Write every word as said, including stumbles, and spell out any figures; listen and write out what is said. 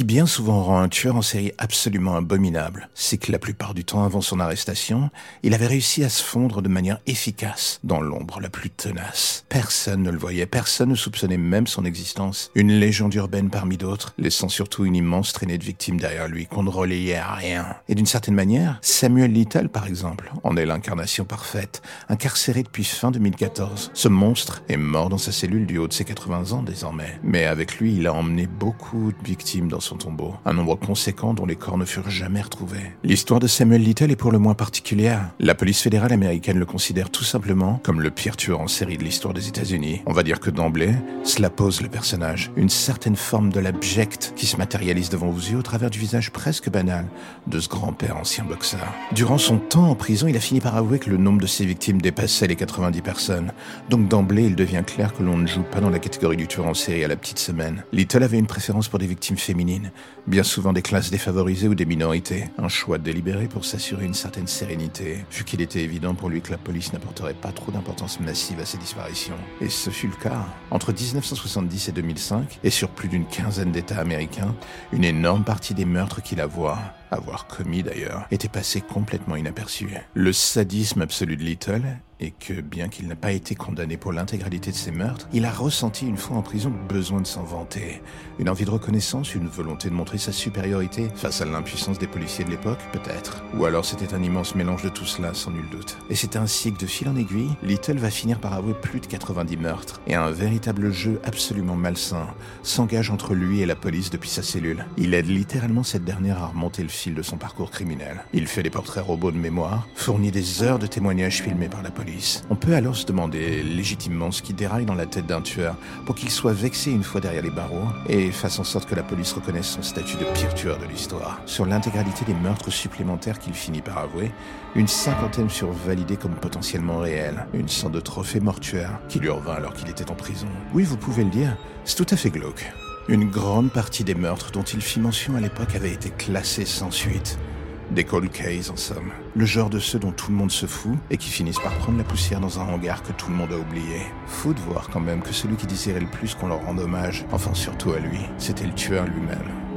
qui bien souvent rend un tueur en série absolument abominable, c'est que la plupart du temps avant son arrestation, il avait réussi à se fondre de manière efficace dans l'ombre la plus tenace. Personne ne le voyait, personne ne soupçonnait même son existence. Une légende urbaine parmi d'autres, laissant surtout une immense traînée de victimes derrière lui qu'on ne relayait à rien. Et d'une certaine manière, Samuel Little, par exemple, en est l'incarnation parfaite, incarcéré depuis fin deux mille quatorze. Ce monstre est mort dans sa cellule du haut de ses quatre-vingts ans désormais. Mais avec lui, il a emmené beaucoup de victimes dans son tombeau, un nombre conséquent dont les corps ne furent jamais retrouvés. L'histoire de Samuel Little est pour le moins particulière. La police fédérale américaine le considère tout simplement comme le pire tueur en série de l'histoire des États-Unis. On va dire que d'emblée, cela pose le personnage, une certaine forme de l'abject qui se matérialise devant vos yeux au travers du visage presque banal de ce grand-père ancien boxeur. Durant son temps en prison, il a fini par avouer que le nombre de ses victimes dépassait les quatre-vingt-dix personnes. Donc d'emblée, il devient clair que l'on ne joue pas dans la catégorie du tueur en série à la petite semaine. Little avait une préférence pour des victimes féminines, bien souvent des classes défavorisées ou des minorités. Un choix délibéré pour s'assurer une certaine sérénité, vu qu'il était évident pour lui que la police n'apporterait pas trop d'importance massive à ses disparitions. Et ce fut le cas. Entre dix-neuf cent soixante-dix et deux mille cinq, et sur plus d'une quinzaine d'États américains, une énorme partie des meurtres qu'il avoua, avoir commis d'ailleurs, était passée complètement inaperçue. Le sadisme absolu de Little et que, bien qu'il n'a pas été condamné pour l'intégralité de ses meurtres, il a ressenti une fois en prison le besoin de s'en vanter. Une envie de reconnaissance, une volonté de montrer sa supériorité face à l'impuissance des policiers de l'époque, peut-être. Ou alors c'était un immense mélange de tout cela, sans nul doute. Et c'est ainsi que, de fil en aiguille, Little va finir par avouer plus de quatre-vingt-dix meurtres, et un véritable jeu absolument malsain s'engage entre lui et la police depuis sa cellule. Il aide littéralement cette dernière à remonter le fil de son parcours criminel. Il fait des portraits robots de mémoire, fournit des heures de témoignages filmés par la police. On peut alors se demander légitimement ce qui déraille dans la tête d'un tueur pour qu'il soit vexé une fois derrière les barreaux et fasse en sorte que la police reconnaisse son statut de pire tueur de l'histoire. Sur l'intégralité des meurtres supplémentaires qu'il finit par avouer, une cinquantaine furent validés comme potentiellement réels, une sorte de trophée mortuaire qui lui revint alors qu'il était en prison. Oui, vous pouvez le dire, c'est tout à fait glauque. Une grande partie des meurtres dont il fit mention à l'époque avaient été classés sans suite. Des cold cases en somme. Le genre de ceux dont tout le monde se fout et qui finissent par prendre la poussière dans un hangar que tout le monde a oublié. Faut de voir quand même que celui qui désirait le plus qu'on leur rende hommage, enfin surtout à lui, c'était le tueur lui-même.